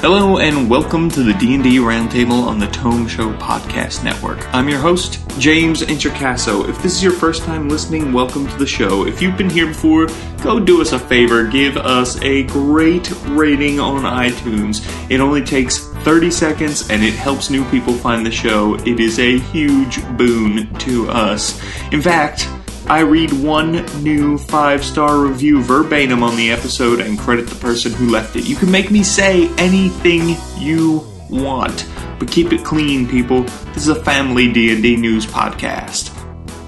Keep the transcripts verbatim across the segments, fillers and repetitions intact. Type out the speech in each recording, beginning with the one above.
Hello and welcome to the D and D Roundtable on the Tome Show Podcast Network. I'm your host, James Intercasso. If this is your first time listening, welcome to the show. If you've been here before, go do us a favor. Give us a great rating on iTunes. It only takes thirty seconds and it helps new people find the show. It is a huge boon to us. In fact, I read one new five-star review verbatim on the episode and credit the person who left it. You can make me say anything you want, but keep it clean, people. This is a family D and D news podcast.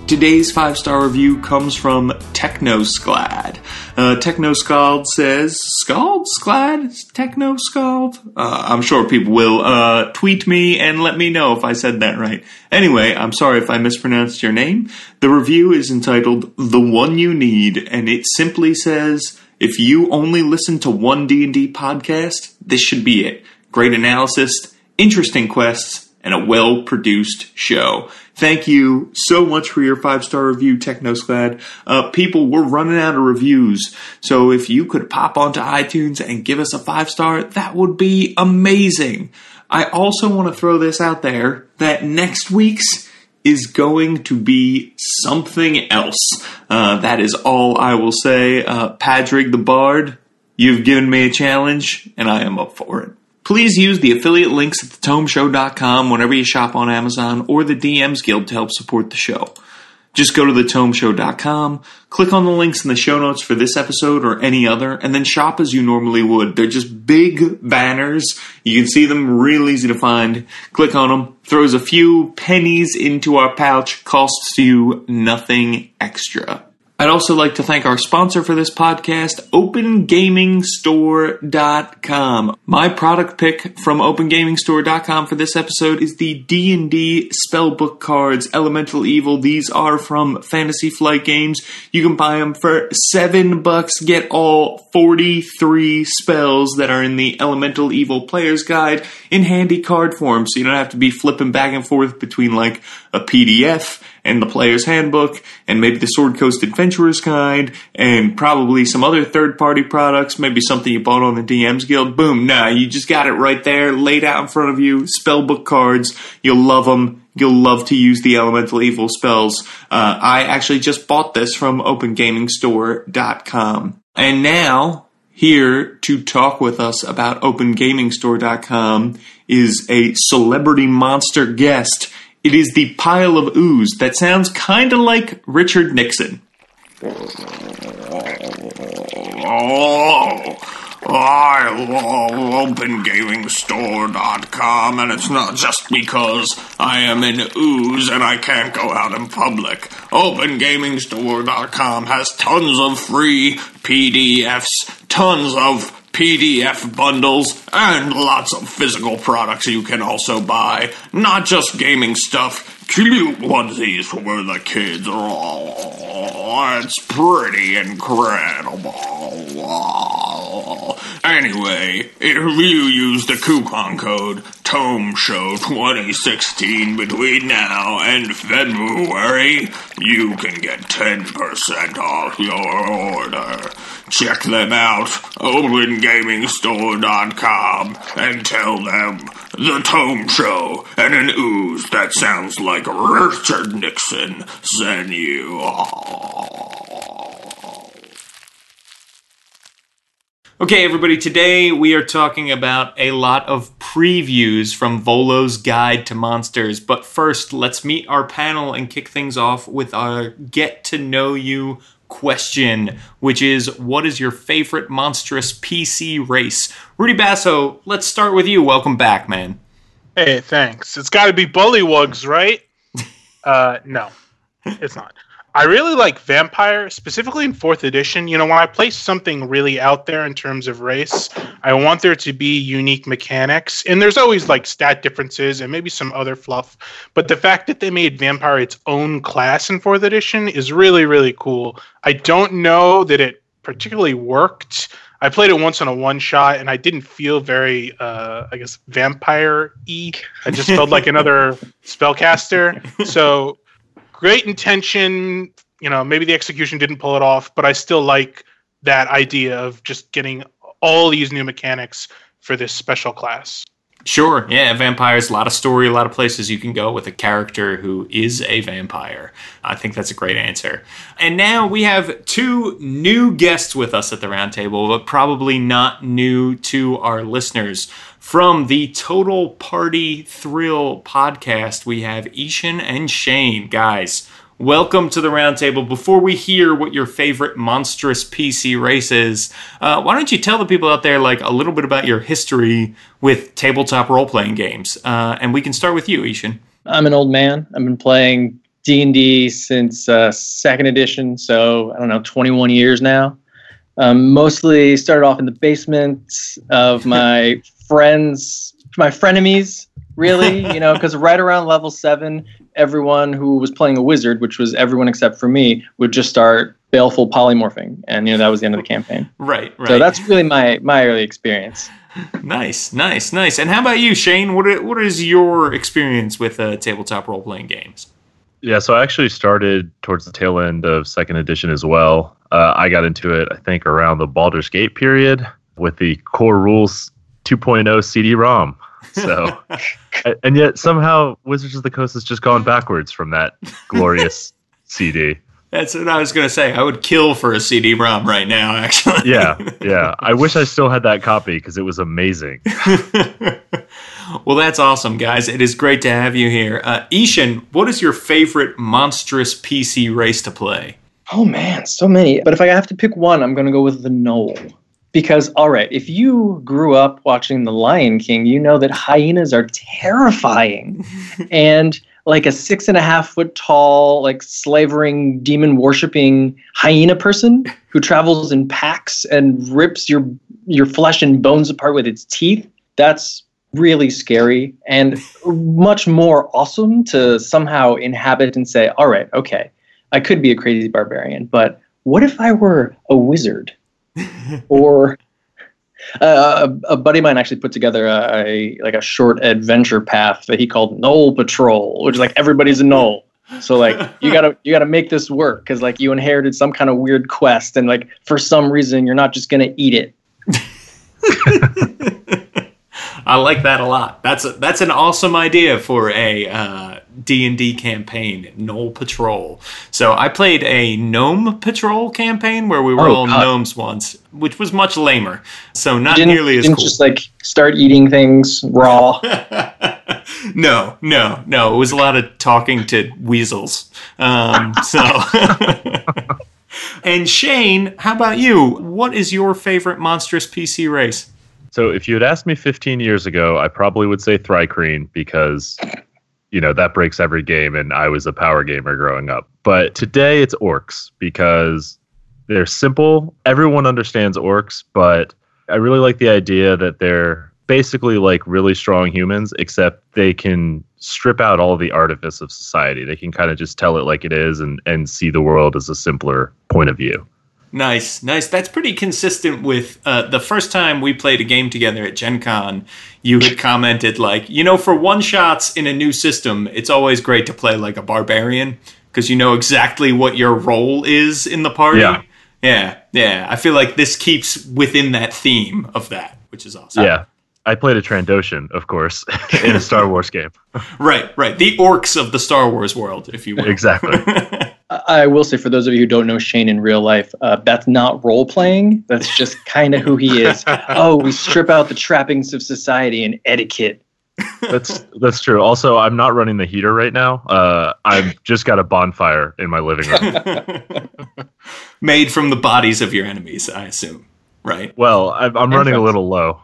Today's five-star review comes from TechnoSklad. Uh, TechnoSklad says, Scald? Sklad? TechnoSklad? Uh, I'm sure people will uh, tweet me and let me know if I said that right. Anyway, I'm sorry if I mispronounced your name. The review is entitled, The One You Need, and it simply says, if you only listen to one D and D podcast, this should be it. Great analysis, interesting quests, and a well-produced show. Thank you so much for your five-star review, TechnoSklad. Uh, people, we're running out of reviews, so if you could pop onto iTunes and give us a five-star, that would be amazing. I also want to throw this out there that next week's is going to be something else. Uh, that is all I will say. Uh, Patrick the Bard, you've given me a challenge, and I am up for it. Please use the affiliate links at the tome show dot com whenever you shop on Amazon or the D Ms Guild to help support the show. Just go to the tome show dot com, click on the links in the show notes for this episode or any other, and then shop as you normally would. They're just big banners. You can see them, real easy to find. Click on them, throws a few pennies into our pouch, costs you nothing extra. I'd also like to thank our sponsor for this podcast, Open Gaming Store dot com. My product pick from Open Gaming Store dot com for this episode is the D and D Spellbook Cards, Elemental Evil. These are from Fantasy Flight Games. You can buy them for seven bucks. Get all forty-three spells that are in the Elemental Evil Player's Guide in handy card form, so you don't have to be flipping back and forth between, like, a P D F and the Player's Handbook, and maybe the Sword Coast Adventurer's Guide, and probably some other third-party products, maybe something you bought on the D Ms Guild. Boom, nah, you just got it right there, laid out in front of you, spellbook cards. You'll love them. You'll love to use the Elemental Evil spells. Uh, I actually just bought this from Open Gaming Store dot com. And now, here to talk with us about Open Gaming Store dot com is a celebrity monster guest. It is the pile of ooze that sounds kind of like Richard Nixon. Oh, I love Open Gaming Store dot com, and it's not just because I am an ooze and I can't go out in public. Open Gaming Store dot com has tons of free P D Fs, tons of P D F bundles, and lots of physical products you can also buy. Not just gaming stuff, cute onesies for where the kids are. Oh, it's pretty incredible. Anyway, if you use the coupon code Tome Show twenty sixteen between now and February, you can get ten percent off your order. Check them out, Open Gaming Store dot com, and tell them The Tome Show and an ooze that sounds like Richard Nixon sent you. Okay, everybody, today we are talking about a lot of previews from Volo's Guide to Monsters. But first, let's meet our panel and kick things off with our Get to Know You question, which is, what is your favorite monstrous P C race? Rudy Basso, let's start with you. Welcome back, man. Hey, thanks. It's got to be Bullywugs, right? uh, no, it's not. I really like Vampire, specifically in fourth edition. You know, when I place something really out there in terms of race, I want there to be unique mechanics. And there's always, like, stat differences and maybe some other fluff. But the fact that they made Vampire its own class in fourth edition is really, really cool. I don't know that it particularly worked. I played it once on a one-shot, and I didn't feel very, uh, I guess, vampire-y. I just felt like another spellcaster. So great intention, you know, maybe the execution didn't pull it off, but I still like that idea of just getting all these new mechanics for this special class? Sure, yeah, vampires, a lot of story, a lot of places you can go with a character who is a vampire. I think that's a great answer. And now we have two new guests with us at the roundtable, but probably not new to our listeners. From the Total Party Thrill podcast, we have Ishan and Shane. Guys, welcome to the roundtable. Before we hear what your favorite monstrous P C race is, uh, why don't you tell the people out there like a little bit about your history with tabletop role-playing games? Uh, and we can start with you, Ishan. I'm an old man. I've been playing D and D since uh, second edition, so I don't know, twenty-one years now. Um, mostly started off in the basement of my friends, my frenemies, really, you know, because right around level seven, everyone who was playing a wizard, which was everyone except for me, would just start baleful polymorphing. And, you know, that was the end of the campaign. Right, right. So that's really my, my early experience. Nice, nice, nice. And how about you, Shane? What are, what is your experience with uh, tabletop role-playing games? Yeah, so I actually started towards the tail end of second edition as well. Uh, I got into it, I think, around the Baldur's Gate period with the Core Rules two point oh C D ROM. So, and yet somehow Wizards of the Coast has just gone backwards from that glorious C D. That's what I was going to say. I would kill for a C D ROM right now, actually. Yeah, yeah. I wish I still had that copy because it was amazing. Well, that's awesome, guys. It is great to have you here. Uh, Ishan, what is your favorite monstrous P C race to play? Oh, man, so many. But if I have to pick one, I'm going to go with the Gnoll. Because, all right, if you grew up watching The Lion King, you know that hyenas are terrifying. And like a six and a half foot tall, like slavering, demon worshipping hyena person who travels in packs and rips your your flesh and bones apart with its teeth, that's really scary and much more awesome to somehow inhabit and say, all right, okay, I could be a crazy barbarian, but what if I were a wizard? Or uh, a, a buddy of mine actually put together a, a like a short adventure path that he called Gnoll Patrol, which is like everybody's a Gnoll. So like you gotta you gotta make this work because like you inherited some kind of weird quest and like for some reason you're not just gonna eat it. I like that a lot. That's a, that's an awesome idea for a uh, D and D campaign, Gnoll Patrol. So I played a Gnome Patrol campaign where we were oh, all God. gnomes once, which was much lamer. So not didn't, nearly as didn't cool. Just like start eating things raw. No, no, no. It was a lot of talking to weasels. Um, so. And Shane, how about you? What is your favorite monstrous P C race? So if you had asked me fifteen years ago, I probably would say Thri-kreen because, you know, that breaks every game and I was a power gamer growing up. But today it's orcs because they're simple. Everyone understands orcs, but I really like the idea that they're basically like really strong humans, except they can strip out all the artifice of society. They can kind of just tell it like it is and, and see the world as a simpler point of view. Nice, nice. That's pretty consistent with uh, the first time we played a game together at Gen Con. You had commented like, you know, for one-shots in a new system, it's always great to play like a barbarian because you know exactly what your role is in the party. Yeah, yeah, yeah. I feel like this keeps within that theme of that, which is awesome. Yeah, I played a Trandoshan, of course, in a Star Wars game. Right, right. The orcs of the Star Wars world, if you will. Exactly. I will say, for those of you who don't know Shane in real life, uh, that's not role-playing. That's just kind of who he is. Oh, we strip out the trappings of society and etiquette. That's that's true. Also, I'm not running the heater right now. Uh, I've just got a bonfire in my living room. Made from the bodies of your enemies, I assume, right? Well, I'm, I'm running a little low.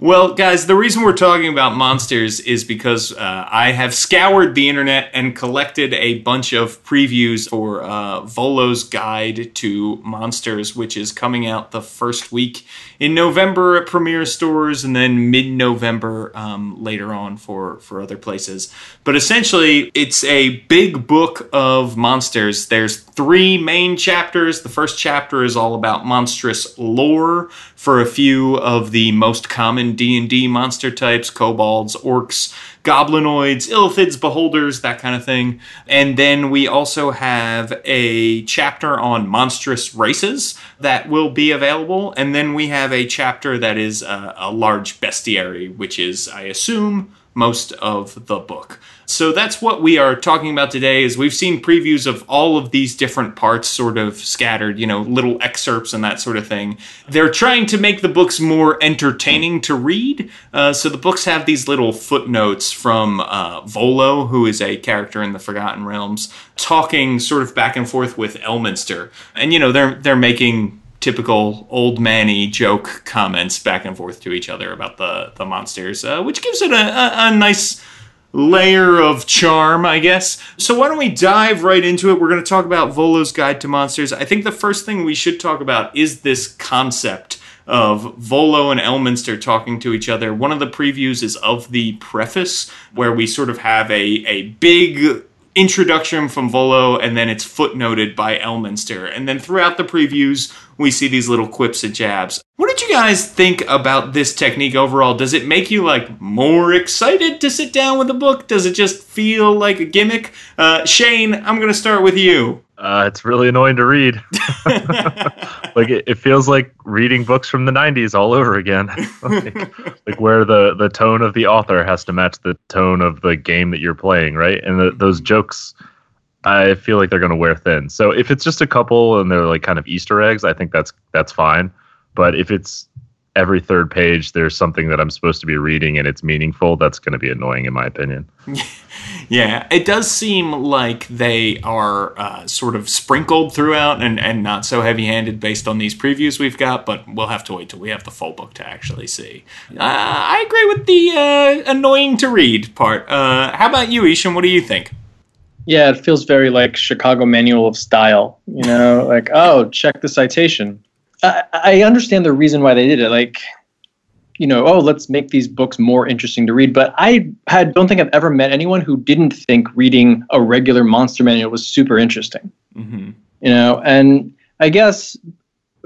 Well, guys, the reason we're talking about monsters is because uh, I have scoured the internet and collected a bunch of previews for uh, Volo's Guide to Monsters, which is coming out the first week in November at Premier Stores and then mid-November um, later on for, for other places. But essentially, it's a big book of monsters. There's three main chapters. The first chapter is all about monstrous lore for a few of the most common D and D monster types, kobolds, orcs, goblinoids, illithids, beholders, that kind of thing. And then we also have a chapter on monstrous races that will be available. And then we have a chapter that is a, a large bestiary, which is, I assume, most of the book. So that's what we are talking about today. Is we've seen previews of all of these different parts sort of scattered, you know, little excerpts and that sort of thing. They're trying to make the books more entertaining to read. Uh, so the books have these little footnotes from uh, Volo, who is a character in the Forgotten Realms, talking sort of back and forth with Elminster. And, you know, they're they're making typical old manny joke comments back and forth to each other about the, the monsters, uh, which gives it a, a, a nice layer of charm, I guess. So why don't we dive right into it? We're going to talk about Volo's Guide to Monsters. I think the first thing we should talk about is this concept of Volo and Elminster talking to each other. One of the previews is of the preface, where we sort of have a, a big introduction from Volo, and then it's footnoted by Elminster. And then throughout the previews, we see these little quips and jabs. What did you guys think about this technique overall? Does it make you, like, more excited to sit down with a book? Does it just feel like a gimmick? Uh, Shane, I'm going to start with you. Uh, it's really annoying to read. Like, it, it feels like reading books from the nineties all over again. like, like where the, the tone of the author has to match the tone of the game that you're playing, right? And the, those jokes, I feel like they're going to wear thin. So if it's just a couple and they're like kind of Easter eggs, I think that's that's fine. But if it's every third page, there's something that I'm supposed to be reading and it's meaningful, that's going to be annoying in my opinion. Yeah, it does seem like they are uh, sort of sprinkled throughout and, and not so heavy-handed based on these previews we've got, but we'll have to wait till we have the full book to actually see. Uh, I agree with the uh, annoying to read part. Uh, how about you, Ishan? What do you think? Yeah, it feels very like Chicago Manual of Style, you know, like, oh, check the citation. I, I understand the reason why they did it, like, you know, oh, let's make these books more interesting to read. But I had, don't think I've ever met anyone who didn't think reading a regular monster manual was super interesting, mm-hmm. you know, and I guess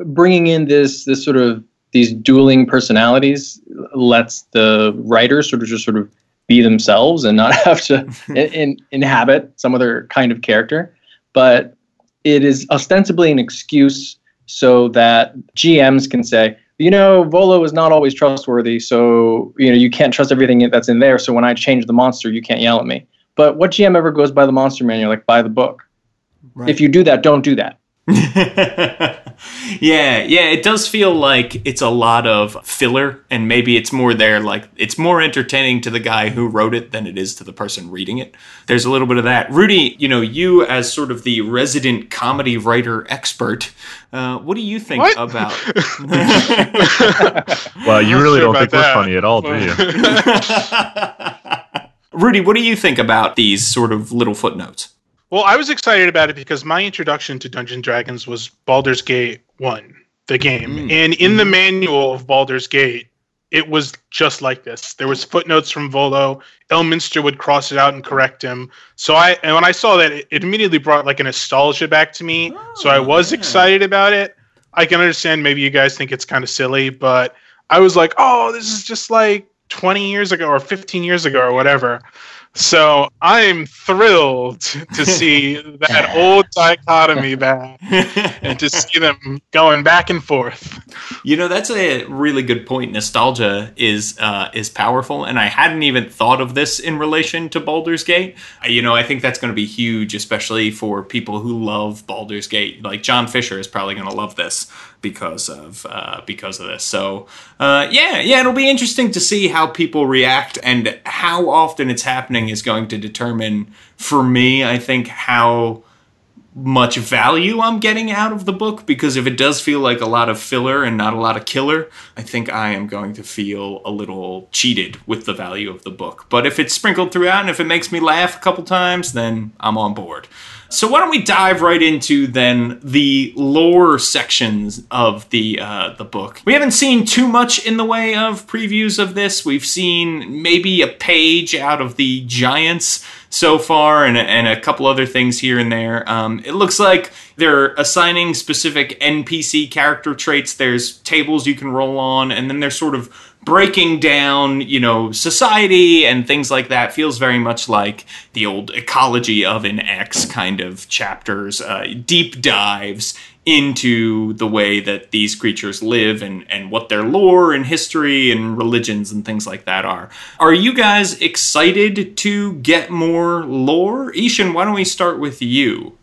bringing in this, this sort of these dueling personalities lets the writers sort of just sort of be themselves and not have to in, in, inhabit some other kind of character. But it is ostensibly an excuse so that G Ms can say, you know, Volo is not always trustworthy, so, you know, you can't trust everything that's in there, so when I change the monster, you can't yell at me. But what G M ever goes by the monster manual, like, by the book? Right. If you do that, don't do that. Yeah, yeah, it does feel like it's a lot of filler, and maybe it's more there, like, it's more entertaining to the guy who wrote it than it is to the person reading it. There's a little bit of that. Rudy, you know, you as sort of the resident comedy writer expert, uh, what do you think what? about... Well, you really sure don't think that. We're funny at all, do you? Rudy, what do you think about these sort of little footnotes? Well, I was excited about it because my introduction to Dungeons and Dragons was Baldur's Gate one, the game. Mm. And in mm. the manual of Baldur's Gate, it was just like this. There was footnotes from Volo. Elminster would cross it out and correct him. So I, and when I saw that, it, it immediately brought like a nostalgia back to me. Oh, so I was yeah. excited about it. I can understand maybe you guys think it's kind of silly, but I was like, oh, this is just like twenty years ago or fifteen years ago or whatever. So I'm thrilled to see that old dichotomy back and to see them going back and forth. You know, that's a really good point. Nostalgia is uh, is powerful, and I hadn't even thought of this in relation to Baldur's Gate. You know, I think that's going to be huge, especially for people who love Baldur's Gate. Like, John Fisher is probably going to love this because of uh, because of this. So, uh, yeah, yeah, it'll be interesting to see how people react, and how often it's happening is going to determine, for me, I think, how much value I'm getting out of the book. Because if it does feel like a lot of filler and not a lot of killer, I think I am going to feel a little cheated with the value of the book. But if it's sprinkled throughout and if it makes me laugh a couple times, then I'm on board. So why don't we dive right into, then, the lore sections of the uh, the book. We haven't seen too much in the way of previews of this. We've seen maybe a page out of the giants so far, and, and a couple other things here and there. Um, it looks like they're assigning specific N P C character traits. There's tables you can roll on, and then they're sort of breaking down, you know, society and things like that. Feels very much like the old Ecology of an X kind of chapters, uh, deep dives into the way that these creatures live and, and what their lore and history and religions and things like that are. Are you guys excited to get more lore? Ishan, why don't we start with you?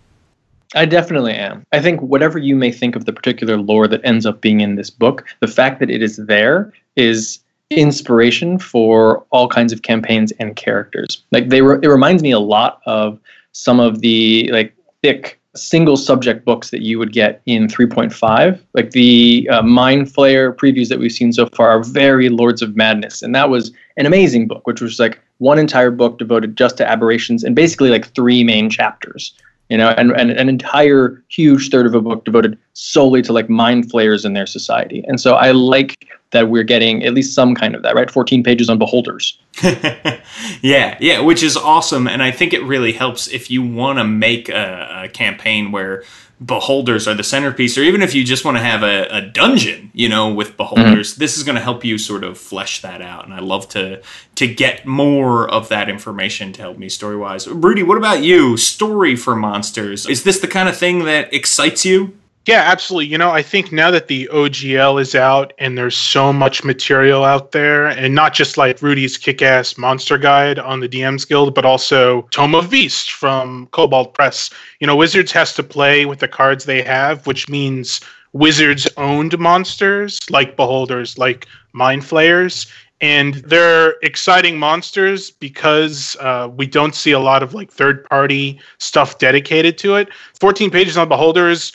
I definitely am. I think whatever you may think of the particular lore that ends up being in this book, the fact that it is there is inspiration for all kinds of campaigns and characters. Like they were, it reminds me a lot of some of the like thick single subject books that you would get in three point five. Like the uh, Mind Flayer previews that we've seen so far are very Lords of Madness, and that was an amazing book, which was like one entire book devoted just to aberrations and basically like three main chapters. You know, and, and an entire huge third of a book devoted solely to like mind flayers in their society. And so I like that we're getting at least some kind of that, right? fourteen pages on beholders. yeah, yeah, which is awesome. And I think it really helps if you want to make a, a campaign where beholders are the centerpiece, or even if you just want to have a, a dungeon, you know, with beholders, mm-hmm. This is going to help you sort of flesh that out. And I love to to get more of that information to help me story-wise. Rudy, what about you? Story for monsters. Is this the kind of thing that excites you? Yeah, absolutely. You know, I think now that the O G L is out and there's so much material out there, and not just like Rudy's kick-ass monster guide on the D M's Guild, but also Tome of Beasts from Kobold Press. You know, Wizards has to play with the cards they have, which means Wizards owned monsters like Beholders, like Mind Flayers. And they're exciting monsters because uh, we don't see a lot of like third-party stuff dedicated to it. fourteen pages on Beholders.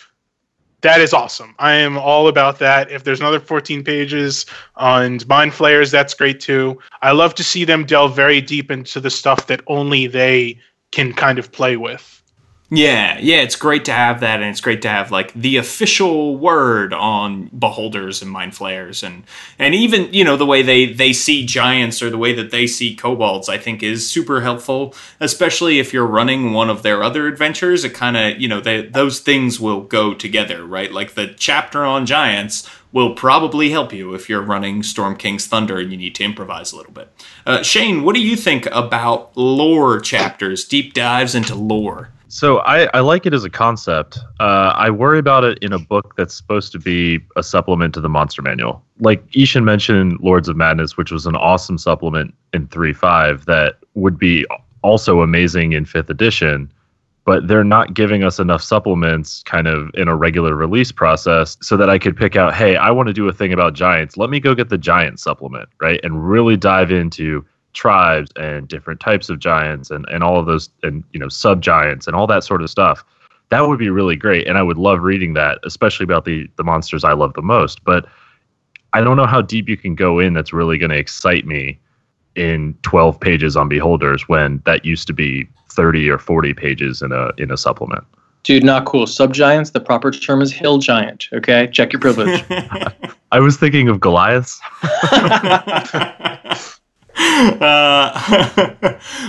That is awesome. I am all about that. If there's another fourteen pages on Mind Flayers, that's great too. I love to see them delve very deep into the stuff that only they can kind of play with. Yeah, yeah, it's great to have that, and it's great to have like the official word on Beholders and Mind Flayers, and and even, you know, the way they they see giants or the way that they see kobolds, I think is super helpful, especially if you're running one of their other adventures. It kind of, you know, they, those things will go together, right? Like the chapter on giants will probably help you if you're running Storm King's Thunder and you need to improvise a little bit. Uh, Shane, what do you think about lore chapters, deep dives into lore? So I, I like it as a concept. Uh, I worry about it in a book that's supposed to be a supplement to the Monster Manual. Like Ishan mentioned Lords of Madness, which was an awesome supplement in three point five that would be also amazing in fifth edition, but they're not giving us enough supplements kind of in a regular release process so that I could pick out, hey, I want to do a thing about giants. Let me go get the giant supplement, right? And really dive into tribes and different types of giants and, and all of those, and, you know, subgiants and all that sort of stuff. That would be really great. And I would love reading that, especially about the, the monsters I love the most. But I don't know how deep you can go in that's really going to excite me in twelve pages on Beholders when that used to be thirty or forty pages in a in a supplement. Dude, not cool. Subgiants, the proper term is hill giant, okay? Check your privilege. I was thinking of Goliaths. Uh,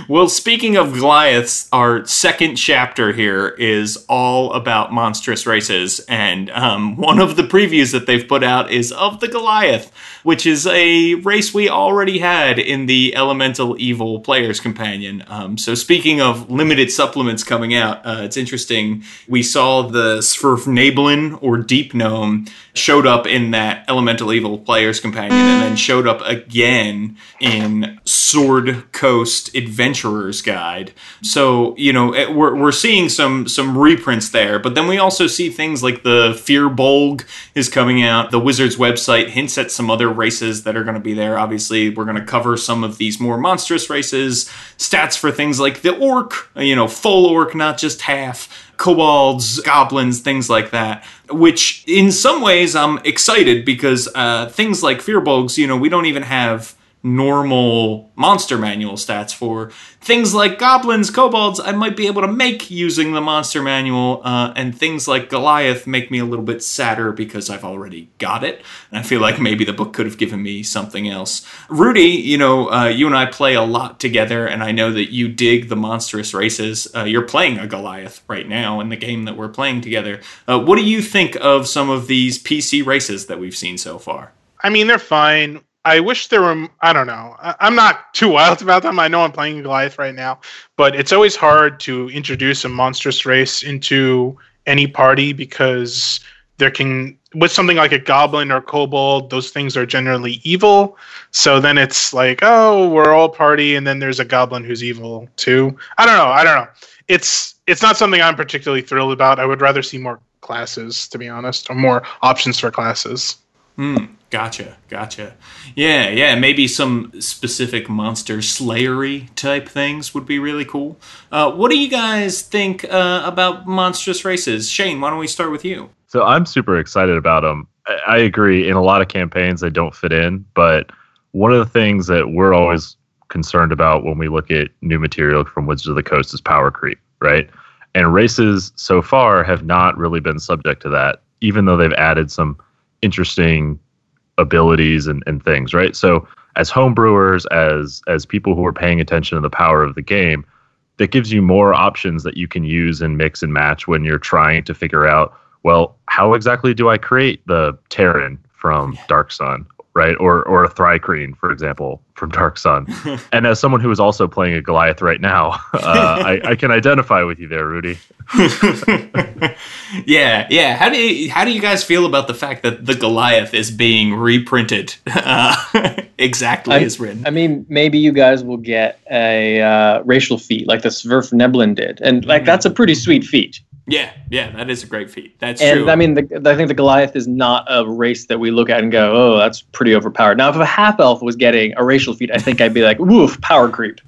well, speaking of Goliaths, our second chapter here is all about monstrous races, and um, one of the previews that they've put out is of the Goliath, which is a race we already had in the Elemental Evil Player's Companion. Um, so speaking of limited supplements coming out, uh, it's interesting. We saw the Svirfneblin, or Deep Gnome, showed up in that Elemental Evil Player's Companion, and then showed up again in Sword Coast Adventurer's Guide. So, you know, it, we're we're seeing some some reprints there, but then we also see things like the Firbolg is coming out. The Wizards website hints at some other races that are going to be there. Obviously, we're going to cover some of these more monstrous races. Stats for things like the orc, you know, full orc, not just half. Kobolds, goblins, things like that, which in some ways I'm excited because uh, things like Firbolgs, you know, we don't even have normal monster manual stats for things like goblins, kobolds. I might be able to make using the monster manual, uh, and things like Goliath make me a little bit sadder because I've already got it, and I feel like maybe the book could have given me something else. Rudy, you know, uh, you and I play a lot together, and I know that you dig the monstrous races. Uh, you're playing a Goliath right now in the game that we're playing together. Uh, what do you think of some of these P C races that we've seen so far? I mean, they're fine. I wish there were, I don't know. I, I'm not too wild about them. I know I'm playing Goliath right now, but it's always hard to introduce a monstrous race into any party because there can, with something like a goblin or kobold, those things are generally evil. So then it's like, oh, we're all party, and then there's a goblin who's evil too. I don't know. I don't know. It's it's not something I'm particularly thrilled about. I would rather see more classes, to be honest, or more options for classes. Mm, gotcha, gotcha. Yeah, yeah, maybe some specific monster slayery type things would be really cool. Uh, what do you guys think uh, about monstrous races? Shane, why don't we start with you? So I'm super excited about them. I, I agree, in a lot of campaigns they don't fit in, but one of the things that we're always concerned about when we look at new material from Wizards of the Coast is power creep, right? And races so far have not really been subject to that, even though they've added some interesting abilities and, and things, right? So as homebrewers, as as people who are paying attention to the power of the game, that gives you more options that you can use and mix and match when you're trying to figure out, well, how exactly do I create the Terran from Dark Sun, right? Or or a Thri-kreen, for example, from Dark Sun. And as someone who is also playing a Goliath right now, uh, I, I can identify with you there, Rudy. yeah, yeah. How do you, how do you guys feel about the fact that the Goliath is being reprinted uh, exactly I, as written? I mean, maybe you guys will get a uh, racial feat like the Svirfneblin did, and like mm-hmm. that's a pretty sweet feat. Yeah, yeah, that is a great feat. That's and, true. And I mean, the, I think the Goliath is not a race that we look at and go, oh, that's pretty overpowered. Now, if a half-elf was getting a racial feat, I think I'd be like, woof, power creep.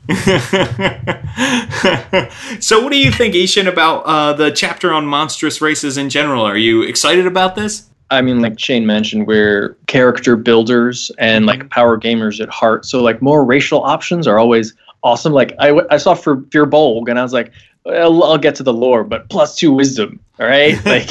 So what do you think, Ishan, about uh, the chapter on monstrous races in general? Are you excited about this? I mean, like Shane mentioned, we're character builders and like power gamers at heart. So like more racial options are always awesome. Like I, I saw for Firbolg and I was like, well, I'll get to the lore, but plus two wisdom, all right? Like,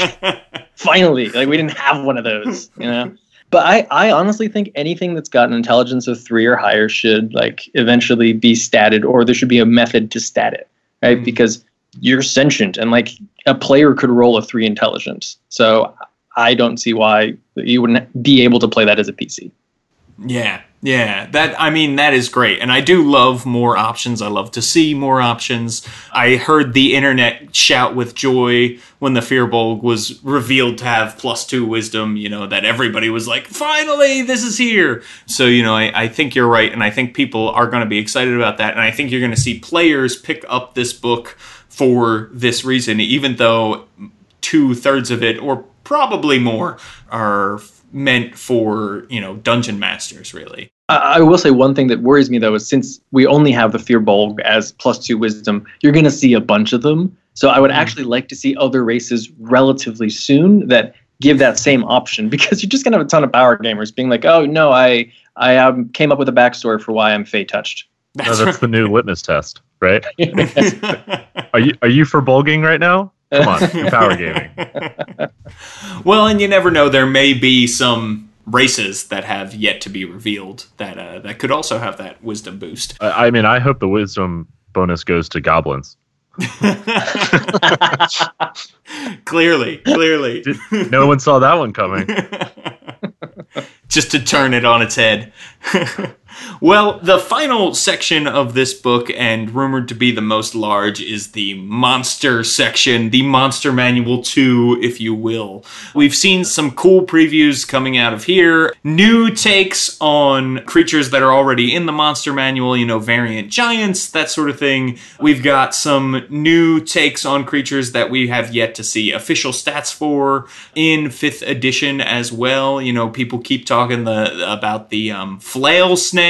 finally, like we didn't have one of those, you know? But I, I honestly think anything that's got an intelligence of three or higher should, like, eventually be statted, or there should be a method to stat it, right? Mm-hmm. Because you're sentient, and, like, a player could roll a three intelligence. So I don't see why you wouldn't be able to play that as a P C. Yeah, yeah. That I mean, that is great. And I do love more options. I love to see more options. I heard the internet shout with joy when the Firbolg was revealed to have plus two wisdom, you know, that everybody was like, finally, this is here. So, you know, I, I think you're right. And I think people are going to be excited about that. And I think you're going to see players pick up this book for this reason, even though two thirds of it or probably more are meant for, you know, dungeon masters, really. I, I will say one thing that worries me, though, is since we only have the Firbolg as plus two wisdom, you're going to see a bunch of them. So I would mm. actually like to see other races relatively soon that give that same option, because you're just going to have a ton of power gamers being like, oh, no, I I um, came up with a backstory for why I'm Fey-touched. That's, no, that's right. The new litmus test, right? are you are you Firbolging right now? Come on, do power gaming. Well, and you never know. There may be some races that have yet to be revealed that uh, that could also have that wisdom boost. Uh, I mean, I hope the wisdom bonus goes to goblins. clearly, clearly. No one saw that one coming. Just to turn it on its head. Well, the final section of this book, and rumored to be the most large, is the monster section, the Monster Manual two, if you will. We've seen some cool previews coming out of here, new takes on creatures that are already in the Monster Manual, you know, variant giants, that sort of thing. We've got some new takes on creatures that we have yet to see official stats for in fifth edition as well. You know, people keep talking the, about the um, flail snake.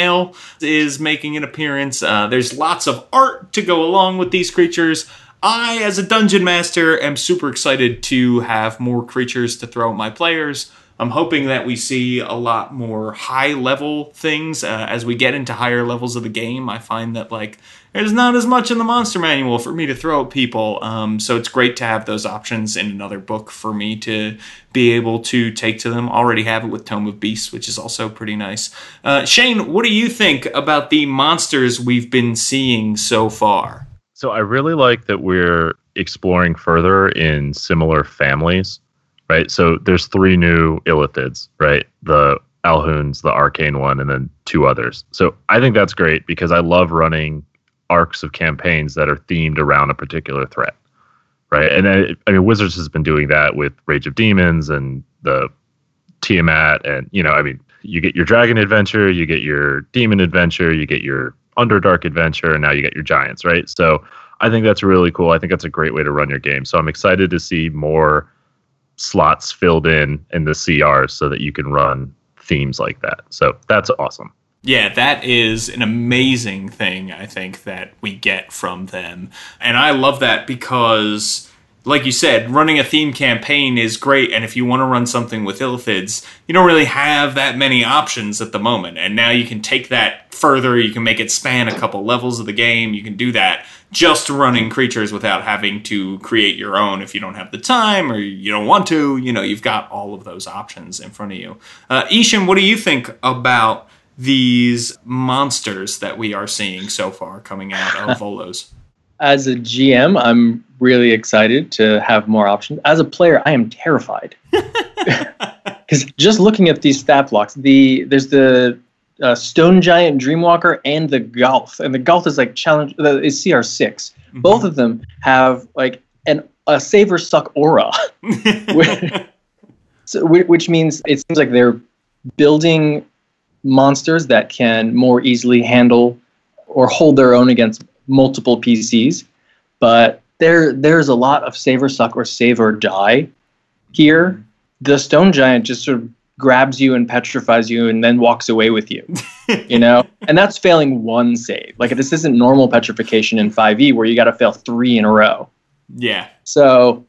Is making an appearance. Uh, there's lots of art to go along with these creatures. I, as a dungeon master, am super excited to have more creatures to throw at my players. I'm hoping that we see a lot more high-level things. Uh, as we get into higher levels of the game, I find that, like, there's not as much in the Monster Manual for me to throw at people, um, so it's great to have those options in another book for me to be able to take to them. Already have it with Tome of Beasts, which is also pretty nice. Uh, Shane, what do you think about the monsters we've been seeing so far? So I really like that we're exploring further in similar families, right? So there's three new Illithids, right? The Alhoons, the arcane one, and then two others. So I think that's great because I love running arcs of campaigns that are themed around a particular threat, right? And I, I mean, Wizards has been doing that with Rage of Demons and the Tiamat, and you know, I mean, you get your dragon adventure, you get your demon adventure, you get your Underdark adventure, and now you get your giants, right? So I think that's really cool. I think that's a great way to run your game. So I'm excited to see more slots filled in in the C R so that you can run themes like that. So that's awesome. Yeah, that is an amazing thing, I think, that we get from them. And I love that because, like you said, running a theme campaign is great. And if you want to run something with Illithids, you don't really have that many options at the moment. And now you can take that further. You can make it span a couple levels of the game. You can do that just running creatures without having to create your own if you don't have the time or you don't want to. You know, you've got all of those options in front of you. Uh, Ishan, what do you think about these monsters that we are seeing so far coming out of Volo's? As a G M, I'm really excited to have more options. As a player, I am terrified. Because just looking at these stat blocks, the there's the uh, Stone Giant Dreamwalker and the Gauth. And the Gauth is like challenge, uh, is C R six. Mm-hmm. Both of them have like an, a save or suck aura, which, so, which means it seems like they're building monsters that can more easily handle or hold their own against multiple P Cs, but there there's a lot of save or suck or save or die here. The Stone Giant just sort of grabs you and petrifies you and then walks away with you, you know? And that's failing one save. Like, this isn't normal petrification in five E where you got to fail three in a row. Yeah. So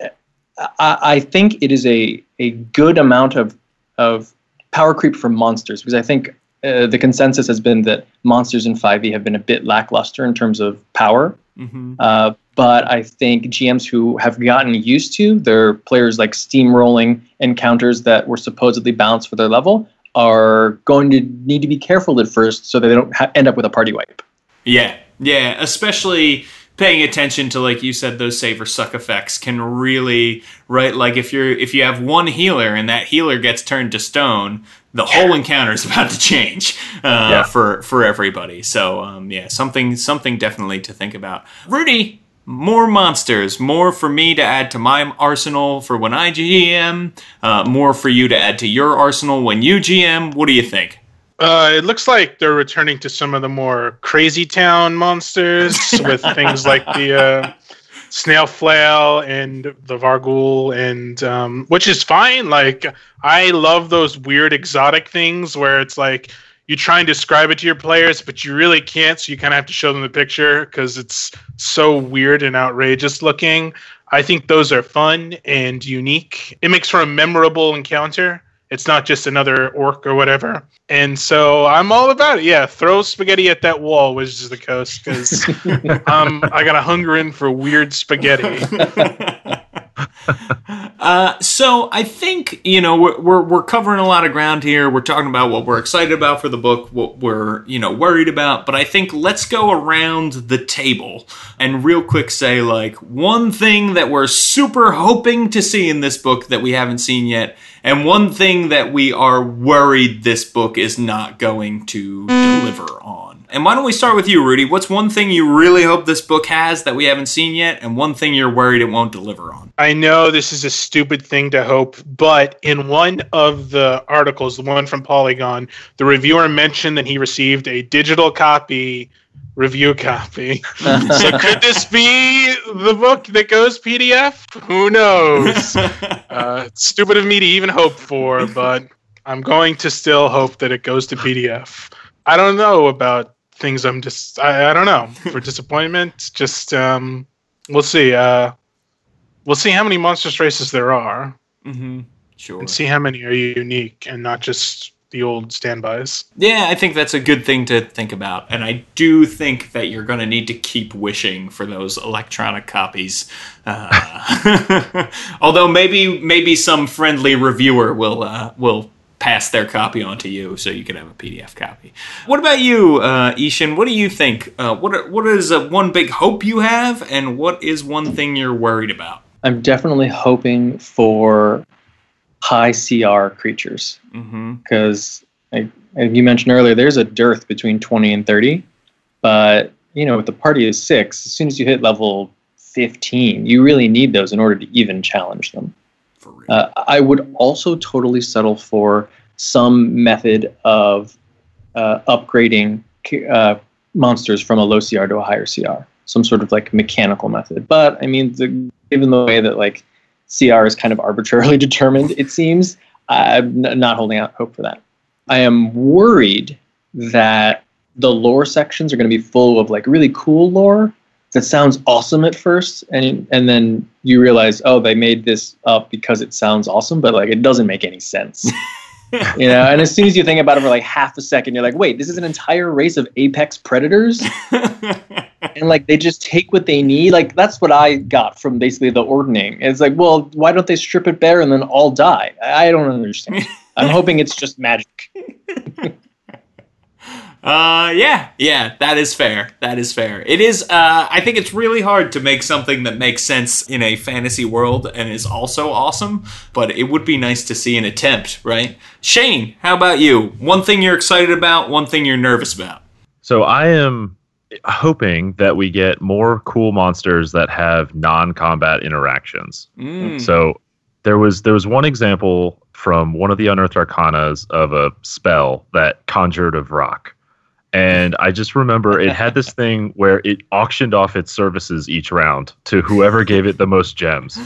I, I think it is a, a good amount of, of power creep for monsters, because I think Uh, the consensus has been that monsters in five E have been a bit lackluster in terms of power. Mm-hmm. Uh, but I think G Ms who have gotten used to their players like steamrolling encounters that were supposedly balanced for their level are going to need to be careful at first so that they don't ha- end up with a party wipe. Yeah, yeah, especially paying attention to, like you said, those save or suck effects can really, right? Like if you're if you have one healer and that healer gets turned to stone, the whole encounter is about to change uh, yeah. for, for everybody. So, um, yeah, something something definitely to think about. Rudy, more monsters, more for me to add to my arsenal for when I G M, uh, more for you to add to your arsenal when you G M. What do you think? Uh, it looks like they're returning to some of the more crazy town monsters with things like the uh, snail flail and the Varghul, and um, which is fine. Like, I love those weird exotic things where it's like you try and describe it to your players, but you really can't. So you kind of have to show them the picture because it's so weird and outrageous looking. I think those are fun and unique. It makes for a memorable encounter. It's not just another orc or whatever. And so I'm all about it. Yeah, throw spaghetti at that wall, which is the coast, because um, I got a hunger in for weird spaghetti. uh, so I think, you know, we're, we're we're covering a lot of ground here. We're talking about what we're excited about for the book, what we're, you know, worried about. But I think let's go around the table and real quick say, like, one thing that we're super hoping to see in this book that we haven't seen yet, and one thing that we are worried this book is not going to deliver on. And why don't we start with you, Rudy? What's one thing you really hope this book has that we haven't seen yet, and one thing you're worried it won't deliver on? I know this is a stupid thing to hope, but in one of the articles, the one from Polygon, the reviewer mentioned that he received a digital copy, review copy. So could this be the book that goes P D F? Who knows? Uh, it's stupid of me to even hope for, but I'm going to still hope that it goes to P D F. I don't know about things. I'm just, I, I don't know. For disappointment, just, um, we'll see. Uh, We'll see how many monstrous races there are. Mm-hmm. Sure. And see how many are unique and not just the old standbys. Yeah, I think that's a good thing to think about. And I do think that you're going to need to keep wishing for those electronic copies. Uh, although maybe maybe some friendly reviewer will uh, will pass their copy on to you so you can have a P D F copy. What about you, uh, Ishan? What do you think? Uh, what are, What is uh, one big hope you have, and what is one thing you're worried about? I'm definitely hoping for high C R creatures. Because, mm-hmm. as you mentioned earlier, there's a dearth between twenty and thirty. But, you know, with the party of six, as soon as you hit level fifteen, you really need those in order to even challenge them. For real. Uh, I would also totally settle for some method of uh, upgrading uh, monsters from a low C R to a higher C R. Some sort of like mechanical method. But I mean, the, given the way that like C R is kind of arbitrarily determined, it seems, I'm n- not holding out hope for that. I am worried that the lore sections are going to be full of like really cool lore that sounds awesome at first, and and then you realize, oh, they made this up because it sounds awesome, but like it doesn't make any sense. You know, and as soon as you think about it for like half a second, you're like, wait, this is an entire race of apex predators? And like they just take what they need. Like that's what I got from basically the Ordning. It's like, well, why don't they strip it bare and then all die? I don't understand. I'm hoping it's just magic. uh, yeah, yeah, that is fair. That is fair. It is. Uh, I think it's really hard to make something that makes sense in a fantasy world and is also awesome. But it would be nice to see an attempt, right? Shane, how about you? One thing you're excited about, one thing you're nervous about. So I am hoping that we get more cool monsters that have non-combat interactions. Mm. So there was there was one example from one of the Unearthed Arcanas of a spell that conjured of rock. And I just remember it had this thing where it auctioned off its services each round to whoever gave it the most gems.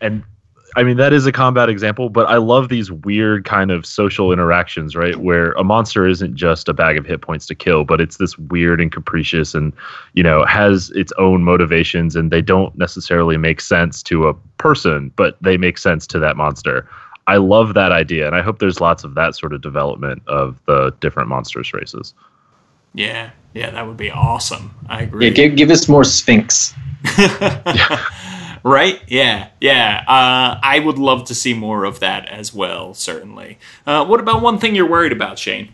And I mean, that is a combat example, but I love these weird kind of social interactions, right? Where a monster isn't just a bag of hit points to kill, but it's this weird and capricious and, you know, has its own motivations, and they don't necessarily make sense to a person, but they make sense to that monster. I love that idea, and I hope there's lots of that sort of development of the different monstrous races. Yeah, yeah, that would be awesome. I agree. Yeah, give, give us more Sphinx. Yeah. Right? Yeah, yeah. Uh, I would love to see more of that as well, certainly. Uh, what about one thing you're worried about, Shane?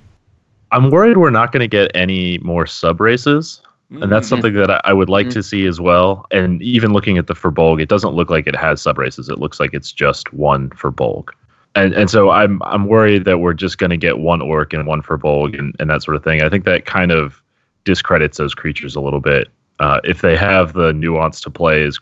I'm worried we're not going to get any more sub-races, mm-hmm. and that's something that I, I would like mm-hmm. to see as well. And even looking at the Firbolg, it doesn't look like it has sub-races. It looks like it's just one Firbolg. And and so I'm I'm worried that we're just going to get one Orc and one Firbolg and, and that sort of thing. I think that kind of discredits those creatures a little bit. Uh, if they have the nuance to play as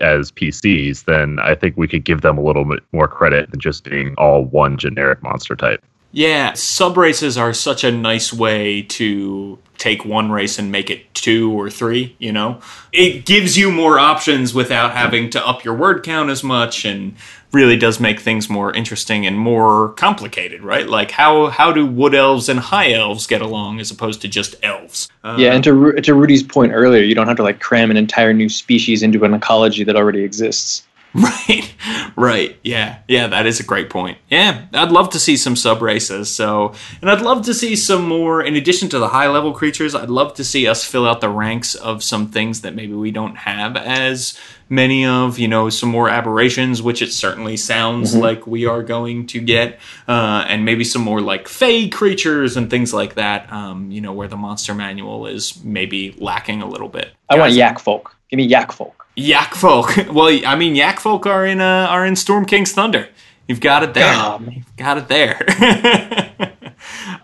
as P Cs, then I think we could give them a little bit more credit than just being all one generic monster type. Yeah, sub-races are such a nice way to take one race and make it two or three, you know? It gives you more options without having to up your word count as much, and really does make things more interesting and more complicated, right? Like, how how do wood elves and high elves get along as opposed to just elves? Uh, yeah, and to to Rudy's point earlier, you don't have to, like, cram an entire new species into an ecology that already exists. Right, right, yeah, yeah, that is a great point. Yeah, I'd love to see some sub-races, so, and I'd love to see some more, in addition to the high-level creatures, I'd love to see us fill out the ranks of some things that maybe we don't have as many of, you know, some more aberrations, which it certainly sounds mm-hmm. like we are going to get, uh, and maybe some more, like, fey creatures and things like that, um, you know, where the monster manual is maybe lacking a little bit. I Guys, want yak folk. Give me yak folk. Yak folk. Well, I mean, yak folk are in uh, are in Storm King's Thunder. You've got it there. Damn. You've got it there.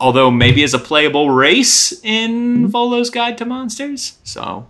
Although maybe as a playable race in Volo's Guide to Monsters. So,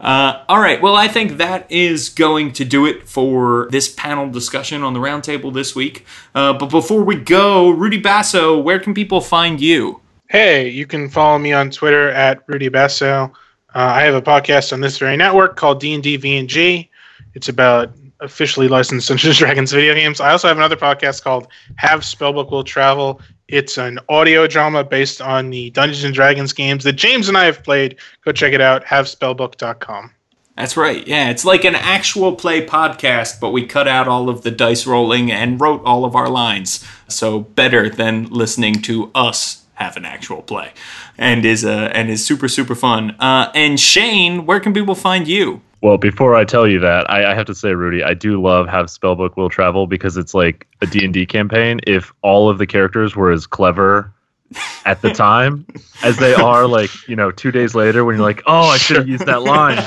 uh, all right. Well, I think that is going to do it for this panel discussion on the roundtable this week. Uh, but before we go, Rudy Basso, where can people find you? Hey, you can follow me on Twitter at Rudy Basso. Uh, I have a podcast on this very network called D and D V and G. It's about officially licensed Dungeons and Dragons video games. I also have another podcast called Have Spellbook Will Travel. It's an audio drama based on the Dungeons and Dragons games that James and I have played. Go check it out, have spellbook dot com. That's right, yeah. It's like an actual play podcast, but we cut out all of the dice rolling and wrote all of our lines. So better than listening to us have an actual play, and is uh, and is super, super fun. Uh, and Shane, where can people find you? Well, before I tell you that, I, I have to say, Rudy, I do love Have Spellbook Will Travel, because it's like a D and D campaign. If all of the characters were as clever at the time as they are, like, you know, two days later when you're like, oh, I should have used that line.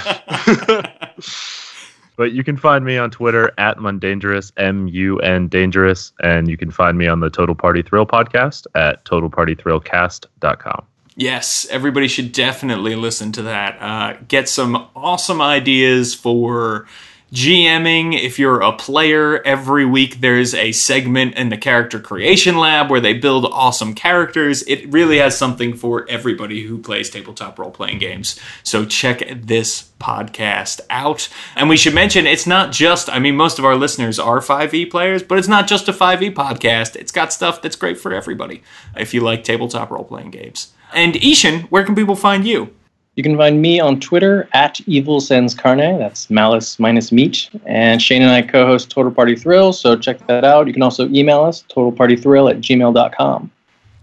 But you can find me on Twitter at Mundangerous, M U N Dangerous, and you can find me on the Total Party Thrill podcast at total party thrill cast dot com. Yes, everybody should definitely listen to that. Uh, get some awesome ideas for GMing. If you're a player, every week there's a segment in the Character Creation Lab where they build awesome characters. It really has something for everybody who plays tabletop role-playing games. So check this podcast out. And we should mention, it's not just, I mean, most of our listeners are five e players, but it's not just a five e podcast. It's got stuff that's great for everybody if you like tabletop role-playing games. And Ishan, where can people find you? You can find me on Twitter at Evil Sans Carne. That's malice minus meat. And Shane and I co-host Total Party Thrill, so check that out. You can also email us, total party thrill at gmail dot com.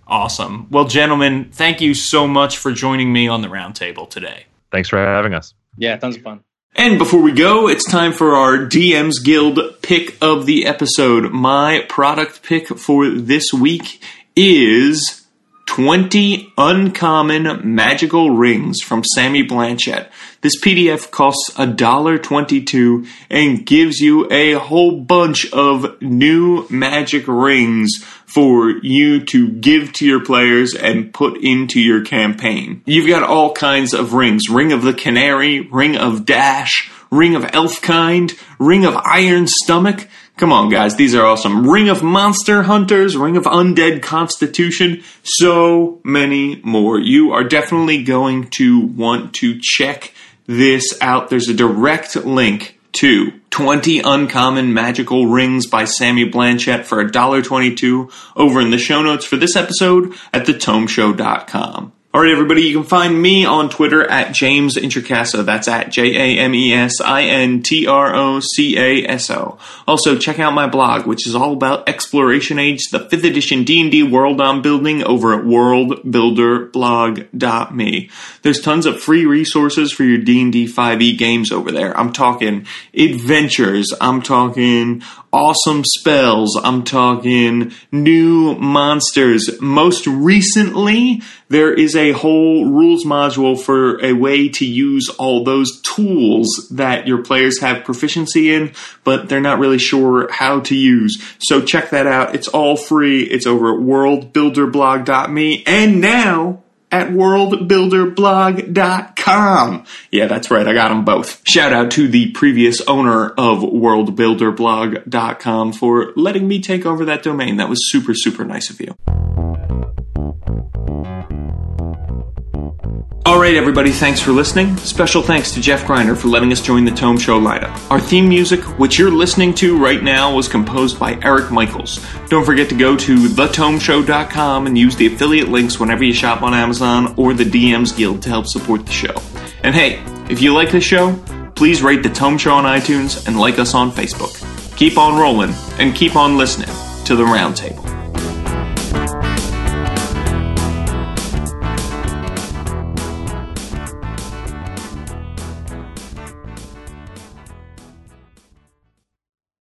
Awesome. Well, gentlemen, thank you so much for joining me on the roundtable today. Thanks for having us. Yeah, tons of fun. And before we go, it's time for our D M's Guild pick of the episode. My product pick for this week is twenty Uncommon Magical Rings from Sammy Blanchett. This P D F costs one dollar and twenty-two cents and gives you a whole bunch of new magic rings for you to give to your players and put into your campaign. You've got all kinds of rings. Ring of the Canary, Ring of Dash, Ring of Elfkind, Ring of Iron Stomach. Come on, guys. These are awesome. Ring of Monster Hunters, Ring of Undead Constitution, so many more. You are definitely going to want to check this out. There's a direct link to twenty Uncommon Magical Rings by Sammy Blanchett for one dollar and twenty-two cents over in the show notes for this episode at the tome show dot com. All right, everybody, you can find me on Twitter at James Intercasso. That's at J A M E S I N T R O C A S O. Also, check out my blog, which is all about Exploration Age, the fifth edition D and D world I'm building over at world builder blog dot me. There's tons of free resources for your D and D five e games over there. I'm talking adventures. I'm talking awesome spells. I'm talking new monsters. Most recently, there is a whole rules module for a way to use all those tools that your players have proficiency in, but they're not really sure how to use. So check that out. It's all free. It's over at world builder blog dot me. And now at world builder blog dot com. Yeah, that's right. I got them both. Shout out to the previous owner of world builder blog dot com for letting me take over that domain. That was super, super nice of you. All right, everybody, thanks for listening. Special thanks to Jeff Greiner for letting us join the Tome Show lineup. Our theme music, which you're listening to right now, was composed by Eric Michaels. Don't forget to go to the tome show dot com and use the affiliate links whenever you shop on Amazon or the D M's Guild to help support the show. And hey, if you like this show, please rate the Tome Show on iTunes and like us on Facebook. Keep on rolling and keep on listening to The Roundtable.